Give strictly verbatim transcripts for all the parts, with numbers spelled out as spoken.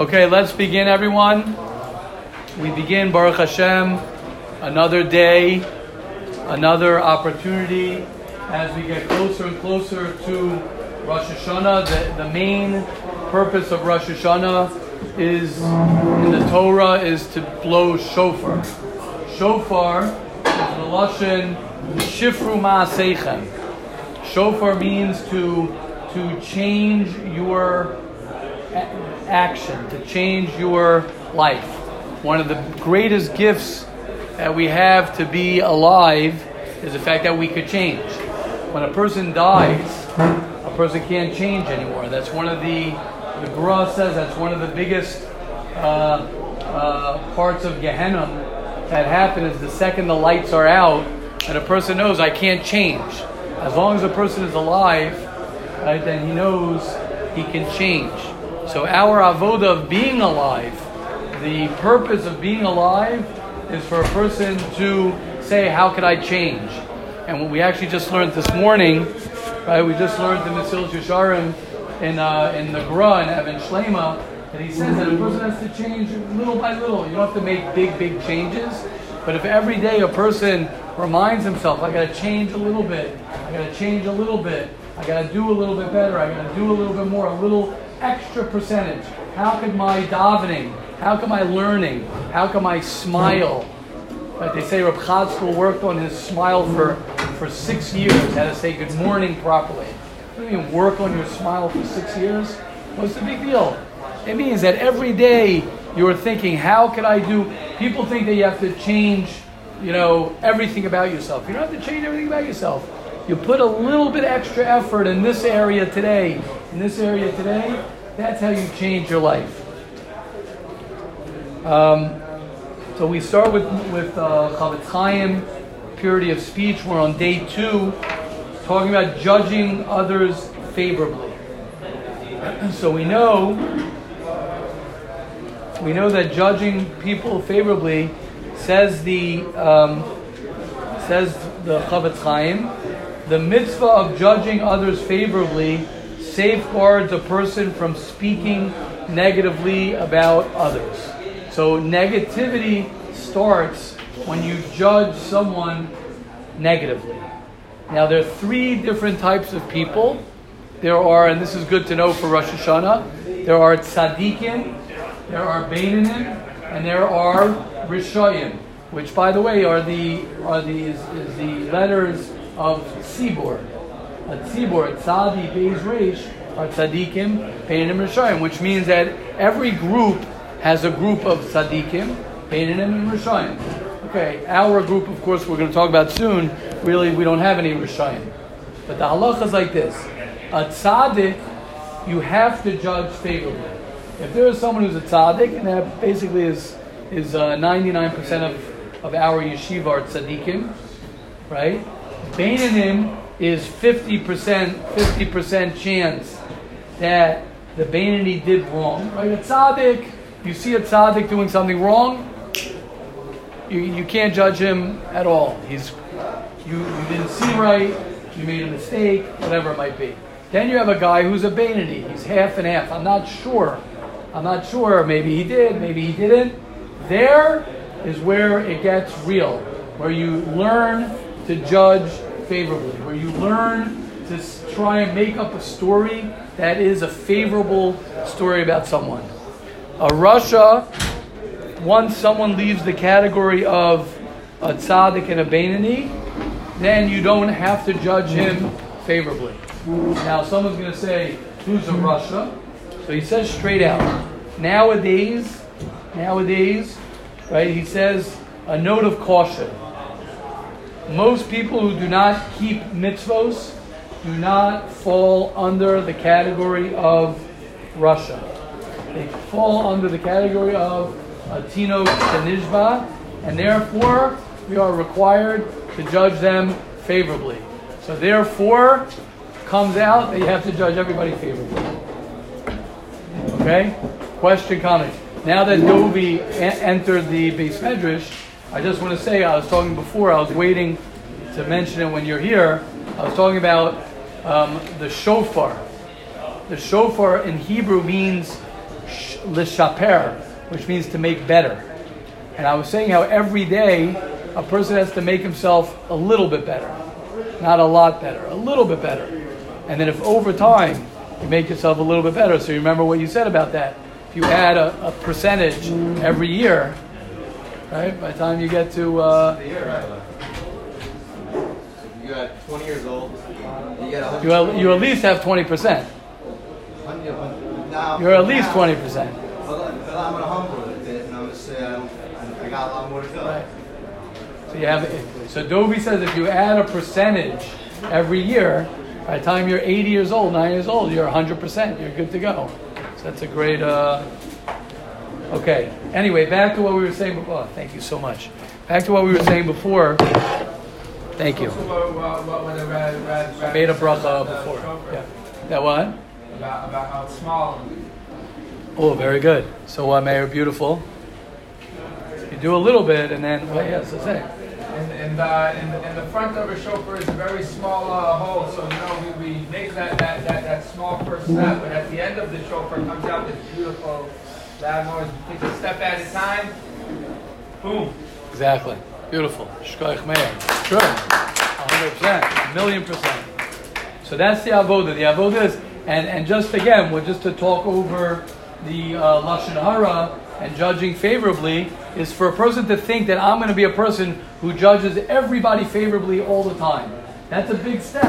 Okay, let's begin, everyone. We begin, Baruch Hashem, another day, another opportunity as we get closer and closer to Rosh Hashanah. The, the main purpose of Rosh Hashanah is, in the Torah, is to blow shofar. Shofar is the lashon shifru ma. Shofar means to to change your action, to change your life. One of the greatest gifts that we have to be alive is the fact that we could change. When a person dies, a person can't change anymore. That's one of the, the Gra says, that's one of the biggest uh, uh, parts of Gehenna that happen is the second the lights are out and a person knows, I can't change. As long as a person is alive, right, then he knows he can change. So our avodah of being alive, the purpose of being alive is for a person to say, how could I change? And what we actually just learned this morning, right? We just learned the Mesillas Yesharim in, uh, in the Gra and Evan Shlema, that he says that a person has to change little by little. You don't have to make big, big changes. But if every day a person reminds himself, I got to change a little bit, I got to change a little bit, I got to do a little bit better, I got to do a little bit more, a little extra percentage. How could my davening, how come my learning, how come my smile? But they say Reb Chaskel worked on his smile for, for six years, how to say good morning properly. What do you mean work on your smile for six years? What's the big deal? It means that every day you're thinking, how could I do? People think that you have to change, you know, everything about yourself. You don't have to change everything about yourself. You put a little bit extra effort in this area today, in this area today, that's how you change your life. Um, so we start with, with uh, Chofetz Chaim, purity of speech. We're on day two, talking about judging others favorably. So we know, we know that judging people favorably, says the um, says the Chofetz Chaim, the mitzvah of judging others favorably safeguards a person from speaking negatively about others. So negativity starts when you judge someone negatively. Now there are three different types of people. There are, and this is good to know for Rosh Hashanah, there are tzadikim, there are beninim, and there are rishoyim, which by the way are the are the is, is the letters of Tzibor. A Tzibor, a tzadi, beis reish, are tzadikim, beinim, rishoyim, which means that every group has a group of tzadikim, Beninim, and Rishoyim. Okay, our group, of course, we're going to talk about soon, really, we don't have any Rishoyim. But the halacha is like this. A tzadik, you have to judge favorably. If there is someone who's a tzadik, and that basically is is uh, ninety-nine percent of, of our yeshiva are tzadikim, right? Beninim is fifty percent, fifty percent chance that the Benini did wrong, right? A tzadik, you see a tzaddik doing something wrong, you, you can't judge him at all. He's you, you didn't see right, you made a mistake, whatever it might be. Then you have a guy who's a beinoni. He's half and half. I'm not sure. I'm not sure. Maybe he did, maybe he didn't. There is where it gets real, where you learn to judge favorably, where you learn to try and make up a story that is a favorable story about someone. A Rasha, once someone leaves the category of a tzadik and a beinoni, then you don't have to judge him favorably. Now someone's going to say, who's a Rasha? So he says straight out. Nowadays, nowadays, right, he says a note of caution. Most people who do not keep mitzvos do not fall under the category of Rasha. They fall under the category of a tinok shenishba, and therefore we are required to judge them favorably. So therefore, comes out that you have to judge everybody favorably. Okay? Question, comment. Now that Dovi entered the Beis Medrash, I just want to say, I was talking before, I was waiting to mention it when you're here, I was talking about um, the shofar. The shofar in Hebrew means lishaper, which means to make better. And I was saying how every day a person has to make himself a little bit better, not a lot better, a little bit better. And then if over time you make yourself a little bit better, so you remember what you said about that. If you add a, a percentage every year, right? By the time you get to uh, you got twenty years old, you got you, al- you at least have twenty percent. You're at least twenty percent. But I'm gonna humble it a bit, and I'm gonna say I got a lot more to go. Right. So you have so Dovi says if you add a percentage every year, by the time you're eighty years old, nine years old, you're one hundred percent. You're good to go. So that's a great, uh, okay. Anyway, back to what we were saying before. Oh, thank you so much. Back to what we were saying before. Thank you. I made a bracha before. Yeah. That what? About, about how it's small. Oh, very good. So uh, Mayor, beautiful. You do a little bit and then, well, yes, that's it. And, and, uh, and, and the front of a shofar is a very small uh, hole, so you know we, we make that, that, that, that small first step, but at the end of the shofar comes out this beautiful loud noise. You take a step at a time, boom. Exactly. Beautiful. Shkoich Meir. Sure. one hundred percent. A million percent. So that's the avodah. The avodah is, and, and just again, we're just to talk over the uh, lashon hara and judging favorably, is for a person to think that I'm going to be a person who judges everybody favorably all the time. That's a big step.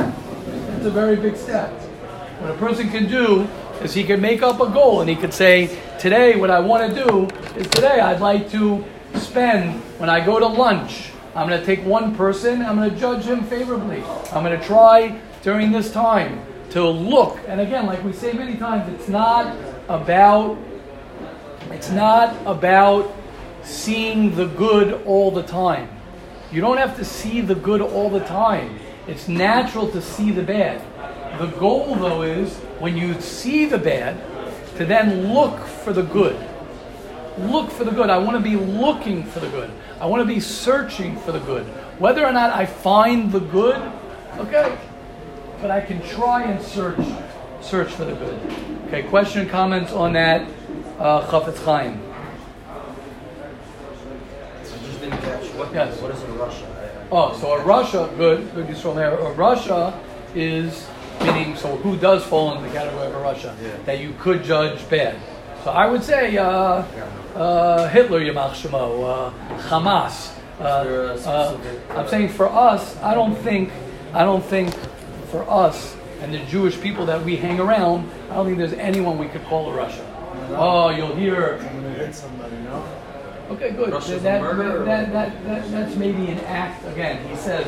That's a very big step. What a person can do is he can make up a goal and he could say, today what I want to do is today I'd like to spend, when I go to lunch, I'm going to take one person, I'm going to judge him favorably. I'm going to try during this time to look. And again, like we say many times, it's not about, it's not about seeing the good all the time. You don't have to see the good all the time. It's natural to see the bad. The goal, though, is when you see the bad, to then look for the good. Look for the good. I want to be looking for the good. I want to be searching for the good. Whether or not I find the good, okay, but I can try and search, search for the good. Okay, question and comments on that, uh, Chofetz Chaim. What, yes. What is a Rasha? Oh, so a Rasha, good, good Yisrael there. A Rasha is meaning, so who does fall into the category of a Rasha? Yeah. That you could judge bad. So I would say uh, uh, Hitler, Yamach Shemo, uh, Hamas. Uh, uh, I'm saying for us, I don't think, I don't think for us and the Jewish people that we hang around, I don't think there's anyone we could call a Rasha. Oh, you'll hear. I'm going to hit somebody now. Okay, good. That, that, that, that, that, that's maybe an act. Again, he says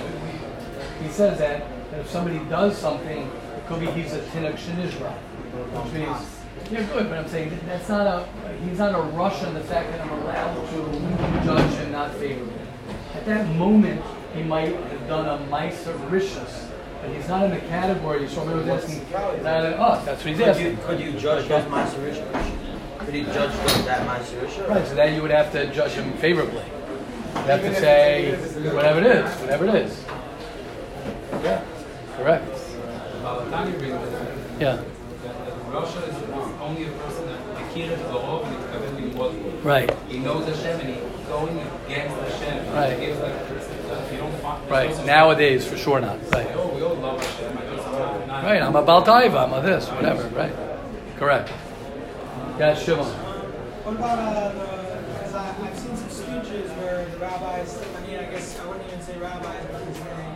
he says that, that if somebody does something, it could be he's a Tinuk Shenizra, which means yeah, good. But I'm saying that that's not a he's not a rush on the fact that I'm allowed to judge him not favorably. At that moment, he might have done a misericious, but he's not in the category. So maybe that's he's not in us. That's what he's could asking. You, could you judge that misericious? Could he judge that misericious? Right, so then you would have to judge him favorably. You'd have to say whatever it is, whatever it is. Yeah, correct. Yeah. Russia is only a person that right. He knows Hashem and he's going against Hashem. Right. Right. Nowadays, for sure not. Right. Right. I'm a Baltaiva. I'm a this. Whatever. Right. Correct. Yeah, Shimon. What about, uh, because I've seen some speeches where the rabbis, I mean, I guess I wouldn't even say rabbis, but it's really,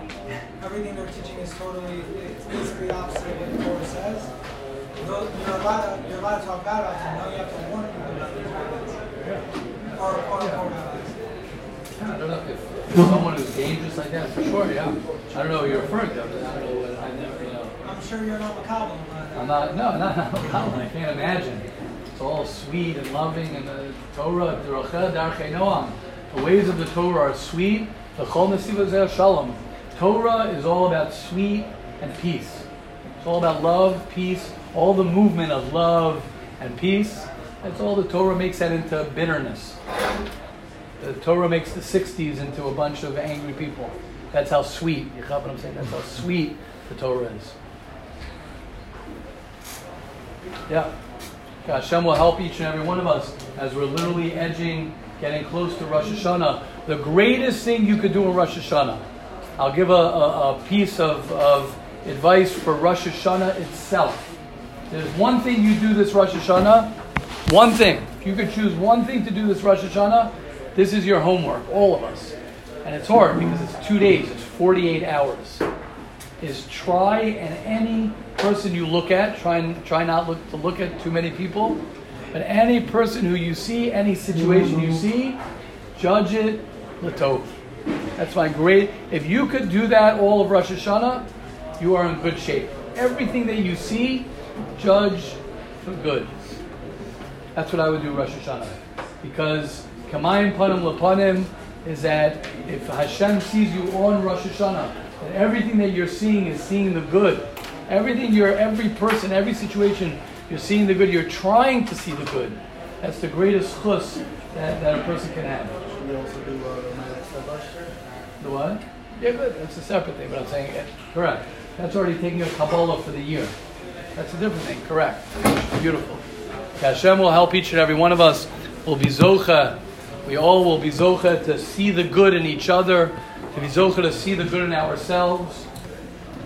everything they're teaching is totally, it's basically the opposite of what the Torah says. Though you're allowed to, you're allowed to talk about rabbis, and now you have to warn people about these rabbis. Yeah. Or, or, yeah. or rabbis. Yeah, I don't know if someone who's dangerous like that, for sure, yeah. I don't know who you're referring to, but I don't know what I never, you know. I'm sure you're not Macabre. I'm not, no, not Macabre. I can't imagine. All sweet and loving, and the Torah, the ways of the Torah are sweet. The shalom. Torah is all about sweet and peace. It's all about love, peace, all the movement of love and peace. That's all the Torah makes that into bitterness. The Torah makes the sixties into a bunch of angry people. That's how sweet, you know what I'm saying? That's how sweet the Torah is. Yeah. Hashem will help each and every one of us as we're literally edging, getting close to Rosh Hashanah. The greatest thing you could do in Rosh Hashanah, I'll give a, a, a piece of, of advice for Rosh Hashanah itself. There's one thing you do this Rosh Hashanah, one thing. If you could choose one thing to do this Rosh Hashanah, this is your homework, all of us. And it's hard because it's two days, it's forty-eight hours. Is try and any person you look at, try and try not look, to look at too many people, but any person who you see, any situation you see, judge it l'tov. That's my great, if you could do that all of Rosh Hashanah, you are in good shape. Everything that you see, judge for good. That's what I would do Rosh Hashanah. Because kamayim panim l'panim is that if Hashem sees you on Rosh Hashanah, and everything that you're seeing is seeing the good. Everything you're, every person, every situation, you're seeing the good. You're trying to see the good. That's the greatest chus that, that a person can have. Should we also do uh, the what? Yeah, good. That's a separate thing, but I'm saying it. Correct. That's already taking a Kabbalah for the year. That's a different thing. Correct. Beautiful. Hashem will help each and every one of us. We'll be Zocha. We all will be Zocha to see the good in each other. To be Zocha to see the good in ourselves.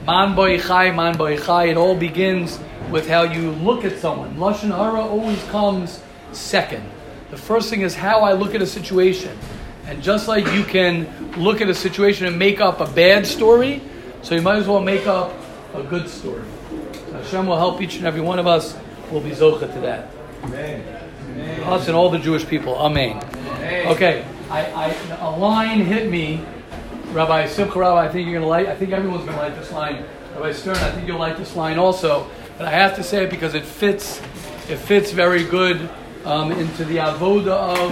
Man boichai, man boichai. It all begins with how you look at someone. Lashon hara always comes second. The first thing is how I look at a situation. And just like you can look at a situation and make up a bad story, so you might as well make up a good story. So Hashem will help each and every one of us. We'll be Zocha to that. Amen. Amen. Us and all the Jewish people. Amen. Amen. Okay. I, I, a line hit me. Rabbi Simcha, Rabbi, I think you're gonna like. I think everyone's gonna like this line. Rabbi Stern, I think you'll like this line also. But I have to say it because it fits. It fits very good um, into the avodah of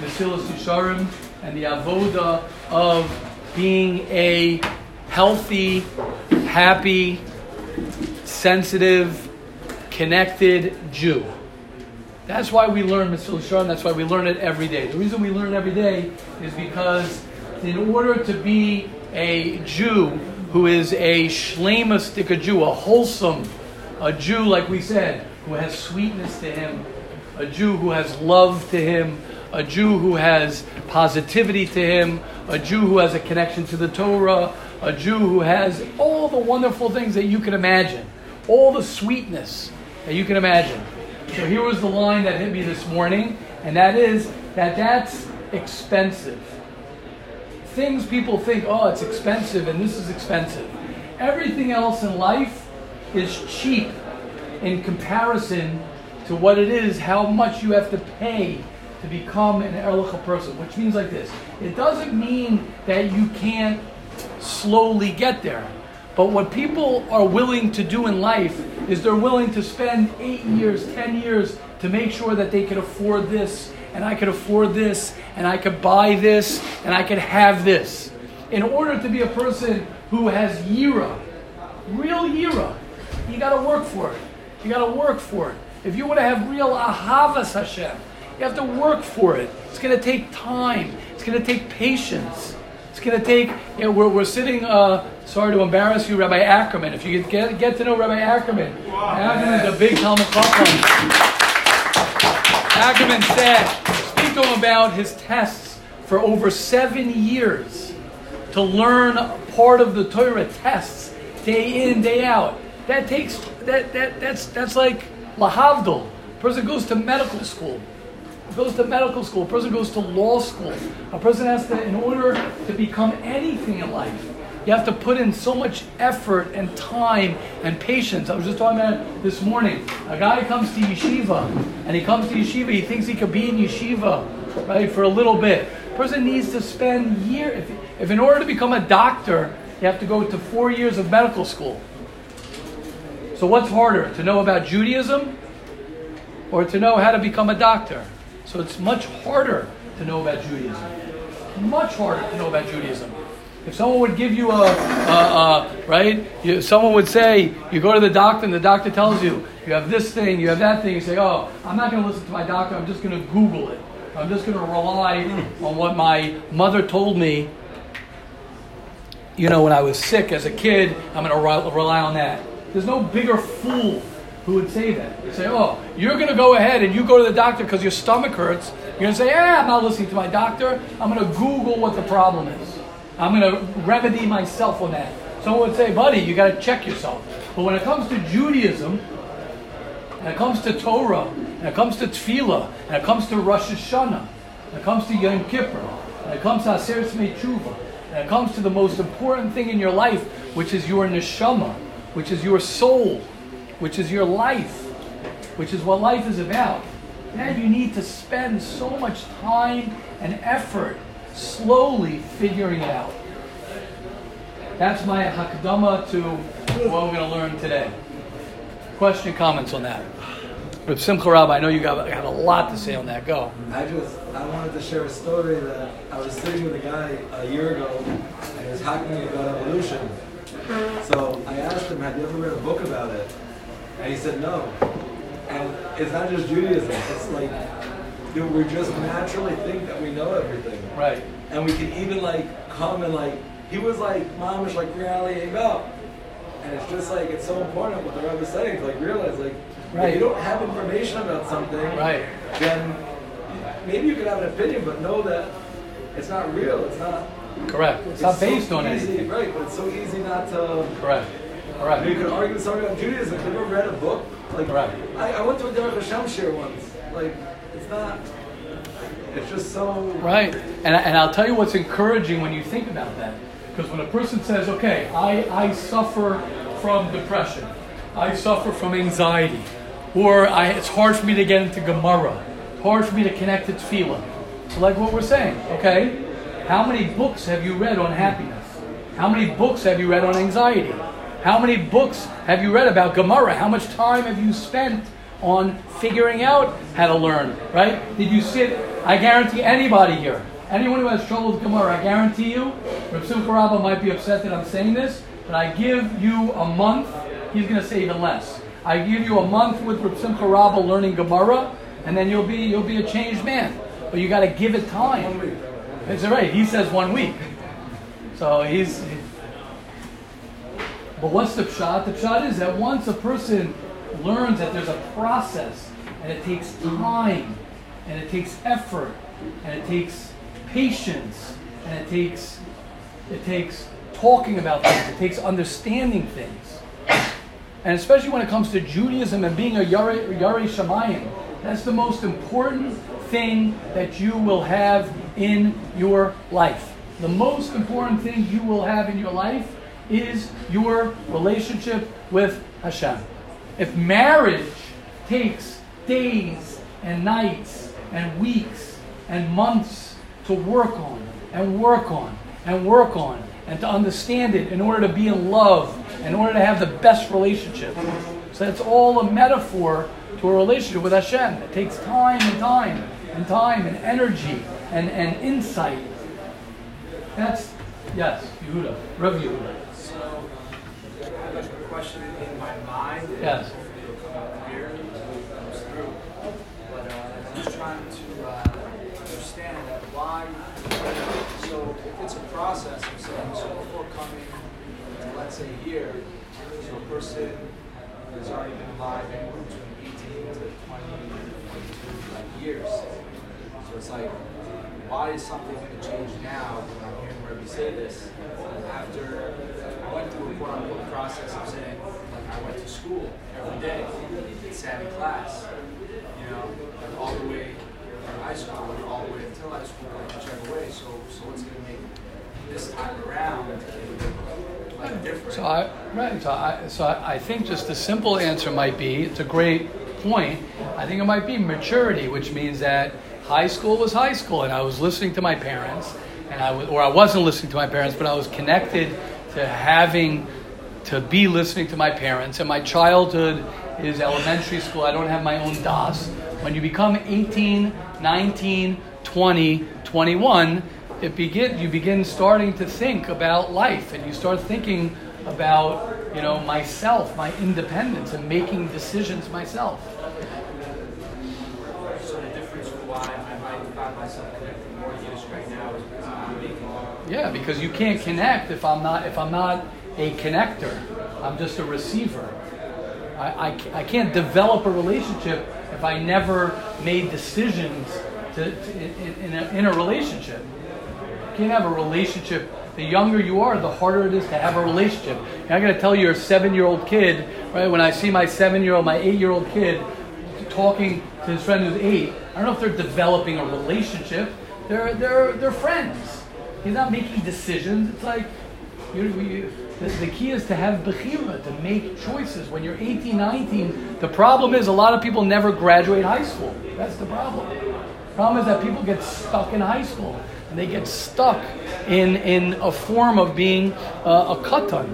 Mesillas Yesharim and the avodah of being a healthy, happy, sensitive, connected Jew. That's why we learn Mesillas Yesharim. That's why we learn it every day. The reason we learn it every day is because, in order to be a Jew who is a shleimastika Jew, a wholesome, a Jew, like we said, who has sweetness to him, a Jew who has love to him, a Jew who has positivity to him, a Jew who has a connection to the Torah, a Jew who has all the wonderful things that you can imagine, all the sweetness that you can imagine. So here was the line that hit me this morning, and that is that that's expensive. Things people think, oh, it's expensive and this is expensive. Everything else in life is cheap in comparison to what it is, how much you have to pay to become an erlicha person, which means like this. It doesn't mean that you can't slowly get there. But what people are willing to do in life is they're willing to spend eight years, ten years to make sure that they can afford this, and I could afford this, and I could buy this, and I could have this. In order to be a person who has yira, real yira, you got to work for it. You got to work for it. If you want to have real ahavas Hashem, you have to work for it. It's going to take time. It's going to take patience. It's going to take, you know, we're, we're sitting, uh, sorry to embarrass you, Rabbi Ackerman. If you get get to know Rabbi Ackerman, wow, Ackerman's yes. a big Talmud Chacham. Ackerman said, speak to him about his tests for over seven years to learn part of the Torah tests day in, day out. That takes, that that that's that's like lahavdil. A person goes to medical school. Goes to medical school. A person goes to law school. A person has to, in order to become anything in life, you have to put in so much effort and time and patience. I was just talking about it this morning. A guy comes to yeshiva, and he comes to yeshiva, he thinks he could be in yeshiva, right, for a little bit. A person needs to spend years. If, if in order to become a doctor, you have to go to four years of medical school. So what's harder, to know about Judaism or to know how to become a doctor? So it's much harder to know about Judaism. Much harder to know about Judaism. If someone would give you a, a, a right, you, someone would say, you go to the doctor and the doctor tells you, you have this thing, you have that thing, you say, oh, I'm not going to listen to my doctor, I'm just going to Google it. I'm just going to rely on what my mother told me, you know, when I was sick as a kid, I'm going to rely on that. There's no bigger fool who would say that. They'd say, oh, you're going to go ahead and you go to the doctor because your stomach hurts. You're going to say, eh, I'm not listening to my doctor. I'm going to Google what the problem is. I'm going to remedy myself on that. Someone would say, buddy, you got to check yourself. But when it comes to Judaism, and it comes to Torah, and it comes to Tefillah, and it comes to Rosh Hashanah, and it comes to Yom Kippur, and it comes to Aseret Yemei Tshuva, and it comes to the most important thing in your life, which is your neshama, which is your soul, which is your life, which is what life is about. Then you need to spend so much time and effort slowly figuring it out. That's my hakdama to what we're going to learn today. Question, comments on that? Reb Simcha Rabba, I know you got, got a lot to say on that. Go. I just, I wanted to share a story that I was sitting with a guy a year ago, and he was talking about evolution. So I asked him, have you ever read a book about it? And he said no. And it's not just Judaism. It's like, dude, we just naturally think that we know everything. Right. And we can even like come and like, he was like, mom is like rallying up. And it's just like, it's so important what the Rebbe is saying to like realize like, right. If you don't have information about something, right. Then maybe you could have an opinion, but know that it's not real, it's not. Correct. It's, it's not based so on easy, anything. Right, but it's so easy not to. Correct. Correct. I mean, you could argue something about Judaism. Have you ever read a book? Like, correct. I, I went to a Baruch Hashem share once. Like, it's not. It's just so. Right. And, and I'll tell you what's encouraging when you think about that. Because when a person says, okay, I, I suffer from depression, I suffer from anxiety, or I, it's hard for me to get into Gemara, it's hard for me to connect to Tefillah. So like what we're saying, okay? How many books have you read on happiness? How many books have you read on anxiety? How many books have you read about Gemara? How much time have you spent on figuring out how to learn, right? Did you sit, I guarantee anybody here, anyone who has trouble with Gemara, I guarantee you, Reb Simcha Rabba might be upset that I'm saying this, but I give you a month, he's going to say even less. I give you a month with Reb Simcha Rabba learning Gemara, and then you'll be you'll be a changed man. But you got to give it time. It's all right. He says one week. So he's... But what's the pshat? The pshat is that once a person learns that there's a process and it takes time and it takes effort and it takes patience and it takes it takes talking about things, it takes understanding things. And especially when it comes to Judaism and being a Yarei Shamayim, that's the most important thing that you will have in your life. The most important thing you will have in your life is your relationship with Hashem. If marriage takes days and nights and weeks and months to work on and work on and work on and to understand it in order to be in love, in order to have the best relationship. So that's all a metaphor to a relationship with Hashem. It takes time and time and time and energy and, and insight. That's, yes, Yehuda, Rev Yehuda. So, I have a question in my mind. Yes. It's weird, it comes through. But uh, I'm just trying to uh, understand that why. So, if it's a process, so, so before coming, to, let's say, here, so a person has already been alive anywhere between eighteen to twenty, twenty-two like years. So, it's like, why is something going to change now when I'm hearing where we say this? After I went through a quote unquote process of saying, like, I went to school every day, sat in class, you know, like all the way from high school, like all the way until high school, like whichever way. So, so what's going to make this time around like different? So I, right, so I, so I think just the simple answer might be, it's a great point, I think it might be maturity, which means that high school was high school, and I was listening to my parents, and I was, or I wasn't listening to my parents, but I was connected to having to be listening to my parents. And my childhood is elementary school. I don't have my own das. When you become eighteen, nineteen, twenty, twenty-one, it begin you begin starting to think about life, and you start thinking about, you know, myself, my independence, and making decisions myself. Yeah, because you can't connect if I'm not if I'm not a connector. I'm just a receiver. I, I, I can't develop a relationship if I never made decisions to, to, in, in, a, in a relationship. You can't have a relationship. The younger you are, the harder it is to have a relationship. And I'm going to tell you, a seven-year-old kid, right? When I see my seven-year-old, my eight-year-old kid talking to his friend who's eight, I don't know if they're developing a relationship. They're they're they're friends. He's not making decisions. It's like you, you, the, the key is to have bechira, to make choices. When you're eighteen, nineteen, the problem is a lot of people never graduate high school. That's the problem. The problem is that people get stuck in high school, and they get stuck in in a form of being uh, a katan.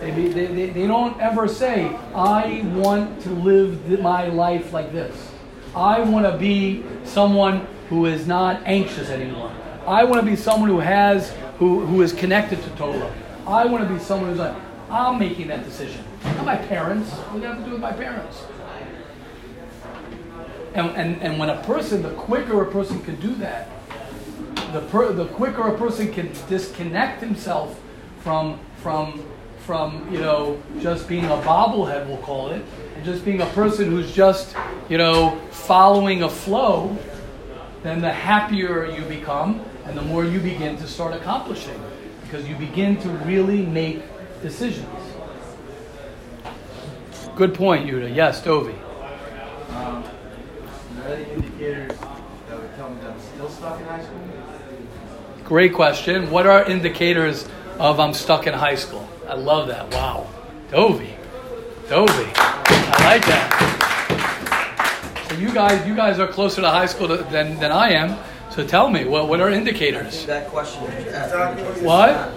They, they, they, they don't ever say, I want to live my life like this. I want to be someone who is not anxious anymore. I want to be someone who has, who, who is connected to Torah. I want to be someone who's like, I'm making that decision. Not my parents. What do I have to do with my parents? And, and, and when a person, the quicker a person can do that, the per, the quicker a person can disconnect himself from, from, from, you know, just being a bobblehead, we'll call it, and just being a person who's just, you know, following a flow, then the happier you become and the more you begin to start accomplishing, because you begin to really make decisions. Good point, Yuda. Yes, Dovi. Um, are there any indicators that would tell me that I'm still stuck in high school? Great question. What are indicators of I'm stuck in high school? I love that. Wow. Dovi. Dovi. I like that. You guys, you guys are closer to high school to, than, than I am. So tell me, what what are indicators? I think that question that you asked. What? I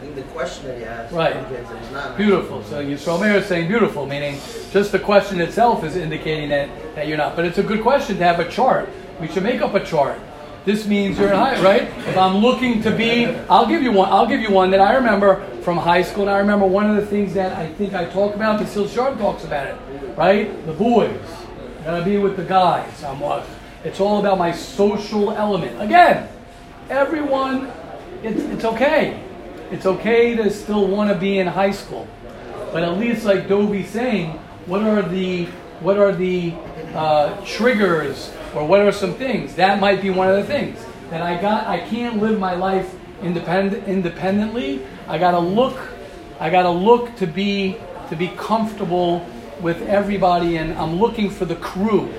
think the question that you asked. Right. Is not beautiful. So Yisroel is saying beautiful, meaning just the question itself is indicating that, that you're not. But it's a good question to have a chart. We should make up a chart. This means you're in high, right? If I'm looking to be, I'll give you one. I'll give you one that I remember from high school, and I remember one of the things that I think I talk about. Mesillas Yesharim talks about it, right? The boys. Gotta be with the guys. Somewhat. It's all about my social element. Again, everyone, it's it's okay. It's okay to still want to be in high school, but at least, like Dovi's saying, what are the what are the uh, triggers, or what are some things that might be one of the things that I got? I can't live my life independent independently. I gotta look. I gotta look to be to be comfortable with everybody, and I'm looking for the crew.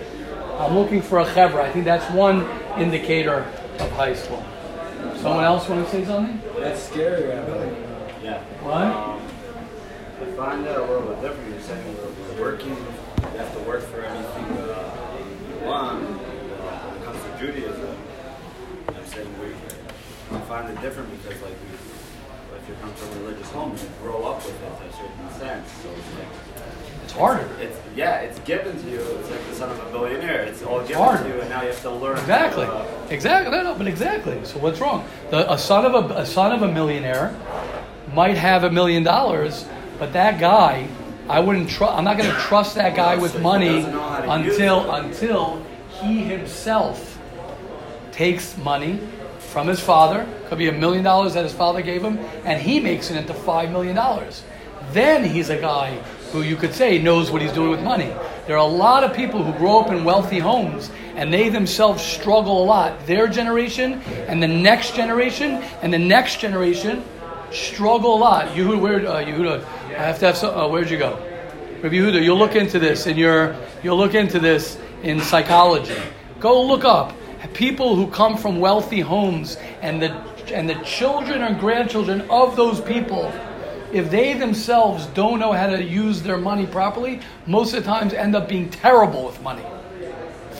I'm looking for a chevra. I think that's one indicator of high school. Someone else want to say something? That's scary, Rabbi. Yeah. What? Um, I find that a little bit different. You're saying we're, we're working, you have to work for everything uh, you want. Uh, when it comes to Judaism, I'm saying we I find it different because, like, we, if you come from a religious home, you grow up with it to a certain sense. So it's like, It's harder. It's, it's, yeah, it's given to you. It's like the son of a billionaire. It's all given harder. to you, and now you have to learn. Exactly. To, uh, exactly. No, no, but exactly. So what's wrong? The, a son of a, a son of a millionaire might have a million dollars, but that guy, I wouldn't trust. I'm not going to trust that guy well, with so money until until he himself takes money from his father. Could be a million dollars that his father gave him, and he makes it into five million dollars. Then he's a guy who you could say knows what he's doing with money. There are a lot of people who grow up in wealthy homes, and they themselves struggle a lot. Their generation and the next generation and the next generation struggle a lot. Yehuda, where uh, Yehuda? I have to have some. Uh, where'd you go, Rabbi Yehuda? You'll look into this in your. You'll look into this in psychology. Go look up people who come from wealthy homes, and the and the children and grandchildren of those people, if they themselves don't know how to use their money properly, most of the times end up being terrible with money.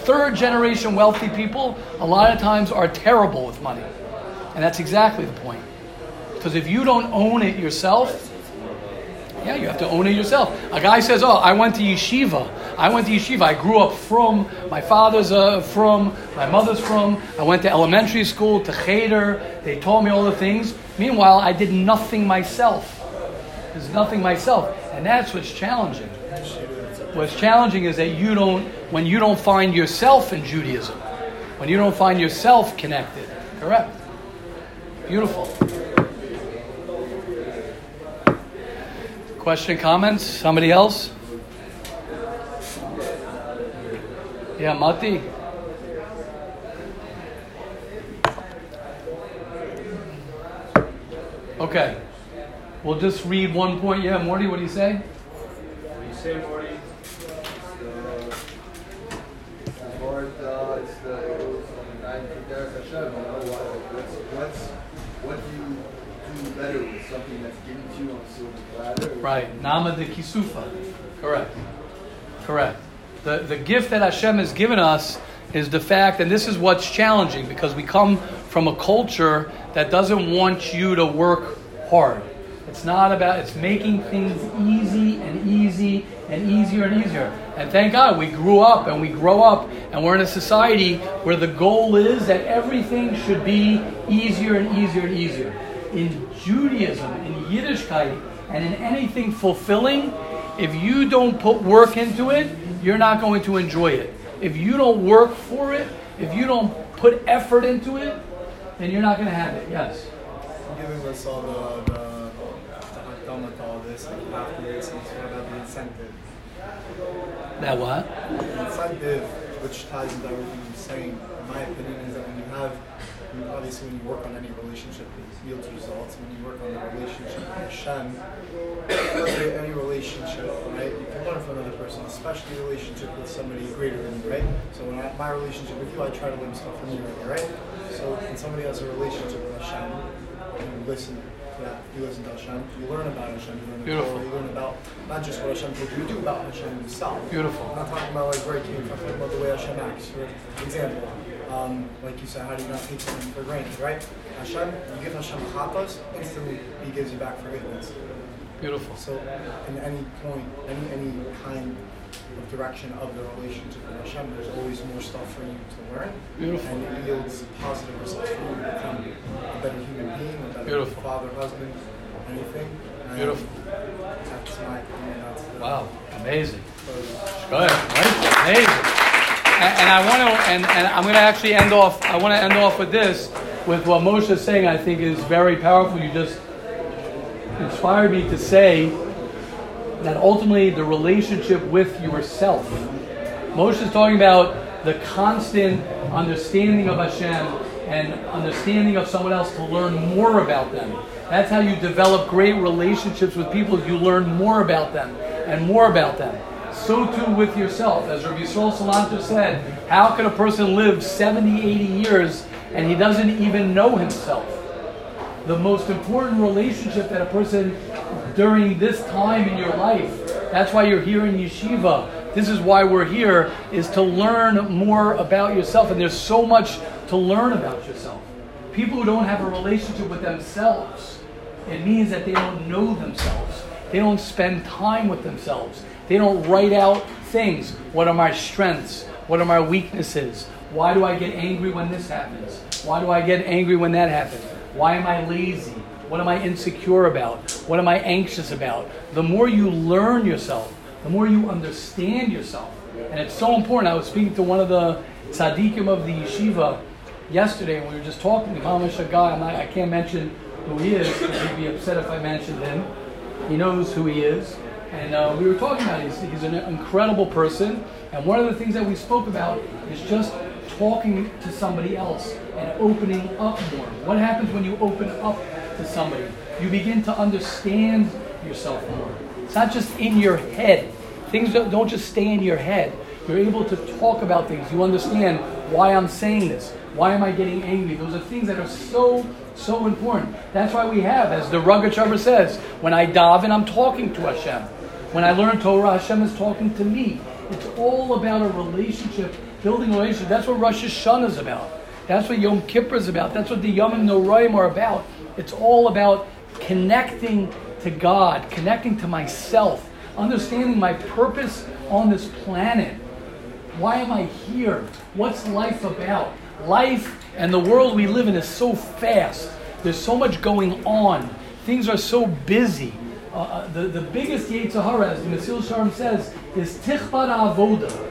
Third generation wealthy people, a lot of times, are terrible with money. And that's exactly the point. Because if you don't own it yourself, yeah, you have to own it yourself. A guy says, oh, I went to yeshiva. I went to yeshiva. I grew up from, my father's uh, from, my mother's from. I went to elementary school, to cheder. They taught me all the things. Meanwhile, I did nothing myself. There's nothing myself, and that's what's challenging. What's challenging is that you don't, when you don't find yourself in Judaism, when you don't find yourself connected. Correct. Beautiful. Question, comments? Somebody else? Yeah, Mati. Okay. We'll just read one point. Yeah, Morty, what do you say? What do you say, Morty? It's the ninth of Derek Hashem. What do you do better with something that's given to you on a silver platter? Right. Nama de Kisufa. Correct. Correct. The the gift that Hashem has given us is the fact, and this is what's challenging, because we come from a culture that doesn't want you to work hard. It's not about, it's making things easy and easy and easier and easier. And thank God we grew up and we grow up and we're in a society where the goal is that everything should be easier and easier and easier. In Judaism, in Yiddishkeit, and in anything fulfilling, if you don't put work into it, you're not going to enjoy it. If you don't work for it, if you don't put effort into it, then you're not going to have it. Yes? Giving us all the... the with all this, like you have to do some sort of incentive. That what? The incentive, which ties into everything you're saying, in my opinion, is that when you have, I mean, obviously when you work on any relationship, it yields results. When you work on the relationship with Hashem, any relationship, right, you can learn from another person, especially a relationship with somebody greater than you, right? So when I, my relationship with you, I try to learn stuff from you, right? So when somebody has a relationship with Hashem, and listen, you listen to Hashem, you learn about Hashem, you learn, Beautiful. You learn about not just what Hashem told you to do, about Hashem himself. Beautiful. I'm not talking about like where it came from, I'm talking about the way Hashem acts. For example, um, like you said, how do you not take something for granted, right? Hashem, you give Hashem chatas, instantly he gives you back forgiveness. Beautiful. So, in any point, any any kind of direction of the relationship with Hashem, there's always more stuff for you to learn. Beautiful. And it yields positive results for you to become a better human being, a better Beautiful. father, husband, anything. And Beautiful. That's my opinion. That's the wow, amazing. Go ahead. Amazing. And, and I want to, and, and I'm going to actually end off, I want to end off with this, with what Moshe is saying, I think is very powerful. You just inspired me to say that ultimately the relationship with yourself. Moshe is talking about the constant understanding of Hashem and understanding of someone else to learn more about them. That's how you develop great relationships with people. You learn more about them and more about them. So too with yourself. As Rabbi Yisrael Salanter said, how could a person live seventy, eighty years and he doesn't even know himself? The most important relationship that a person during this time in your life, that's why you're here in yeshiva, this is why we're here, is to learn more about yourself. And there's so much to learn about yourself. People who don't have a relationship with themselves, it means that they don't know themselves. They don't spend time with themselves. They don't write out things. What are my strengths? What are my weaknesses? Why do I get angry when this happens? Why do I get angry when that happens? Why am I lazy? What am I insecure about? What am I anxious about? The more you learn yourself, the more you understand yourself. And it's so important. I was speaking to one of the tzadikim of the yeshiva yesterday, and we were just talking to Hamish, a guy, I'm not, I can't mention who he is, because he'd be upset if I mentioned him. He knows who he is. And uh, we were talking about it. He's, he's an incredible person. And one of the things that we spoke about is just talking to somebody else and opening up more. What happens when you open up to somebody? You begin to understand yourself more. It's not just in your head. Things don't, don't just stay in your head. You're able to talk about things. You understand why I'm saying this. Why am I getting angry? Those are things that are so, so important. That's why we have, as the Rugged Shaber says, when I daven, I'm talking to Hashem. When I learn Torah, Hashem is talking to me. It's all about a relationship, building a relationship. That's what Rosh Hashanah is about. That's what Yom Kippur is about. That's what the Yom Noraim are about. It's all about connecting to God, connecting to myself, understanding my purpose on this planet. Why am I here? What's life about? Life and the world we live in is so fast. There's so much going on. Things are so busy. Uh, the, the biggest Yetzer Hara, as the Mesillas Yesharim says, is Tichbar Avodah.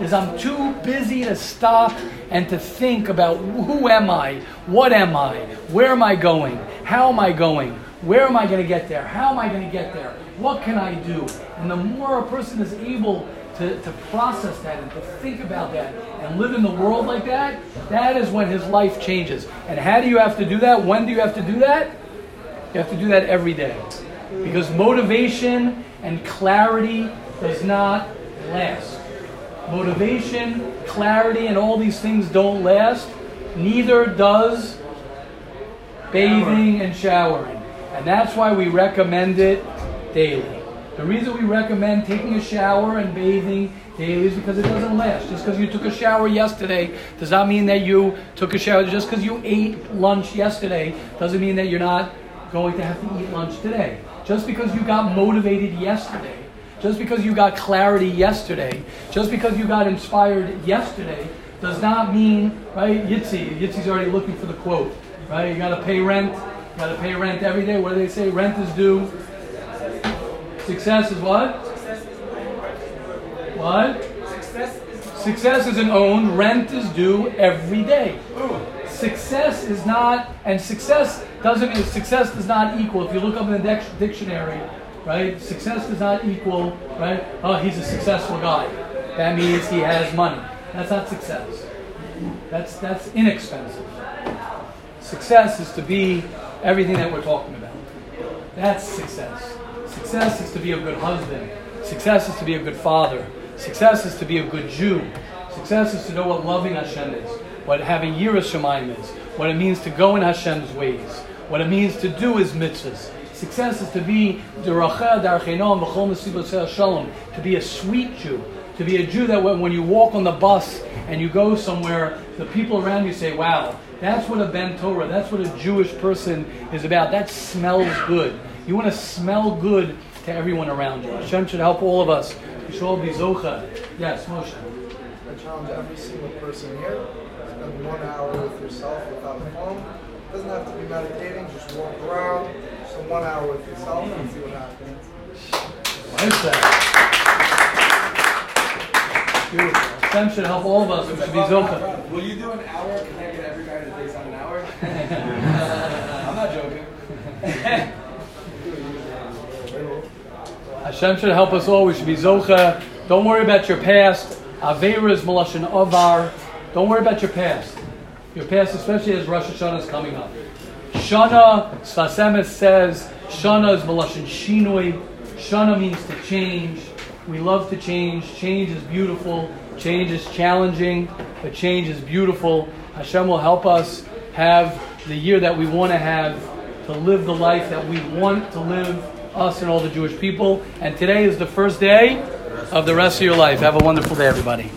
Is I'm too busy to stop and to think about who am I, what am I, where am I going, how am I going, where am I going to get there, how am I going to get there, what can I do? And the more a person is able to, to process that and to think about that and live in the world like that, that is when his life changes. And how do you have to do that? When do you have to do that? You have to do that every day. Because motivation and clarity does not last. Motivation, clarity, and all these things don't last. Neither does bathing and showering. And that's why we recommend it daily. The reason we recommend taking a shower and bathing daily is because it doesn't last. Just because you took a shower yesterday does not mean that you took a shower. Just because you ate lunch yesterday doesn't mean that you're not going to have to eat lunch today. Just because you got motivated yesterday, just because you got clarity yesterday, just because you got inspired yesterday, does not mean, right, Yitzi, Yitzi's already looking for the quote, right? You got to pay rent, you got to pay rent every day. What do they say? Rent is due. Success is what? Success is what? Success is Success isn't owned. Rent is due every day. Ooh. Success is not, and success doesn't, success does not equal, if you look up in the dex- dictionary, right, success does not equal, right, oh, he's a successful guy. That means he has money. That's not success. That's that's inexpensive. Success is to be everything that we're talking about. That's success. Success is to be a good husband. Success is to be a good father. Success is to be a good Jew. Success is to know what loving Hashem is, what having yira shemaim is, what it means to go in Hashem's ways, what it means to do his mitzvahs. Success is to be to be a sweet Jew, to be a Jew that when you walk on the bus and you go somewhere, the people around you say, wow, that's what a ben Torah, that's what a Jewish person is about. That smells good. You want to smell good to everyone around you. Hashem should help all of us. We should all be Zocha. Yes, Moshe. I challenge every single person here. Spend one hour with yourself without a phone. It doesn't have to be meditating. Just walk around. Just one hour with yourself and see what happens. Nice that. Beautiful. Hashem should help all of us. We should be Zocha. Will you do an hour? Can I get every guy to face on an hour? I'm not joking. Hashem should help us all. We should be Zocha. Don't worry about your past. Aveira is Malashon Avar. Don't worry about your past. Your past, especially as Rosh Hashanah is coming up. Shana, Sfasemis says, Shana is Malashon Shinoi. Shana means to change. We love to change. Change is beautiful. Change is challenging. But change is beautiful. Hashem will help us have the year that we want to have, to live the life that we want to live, us and all the Jewish people. And today is the first day of the rest of your life. Have a wonderful day, everybody.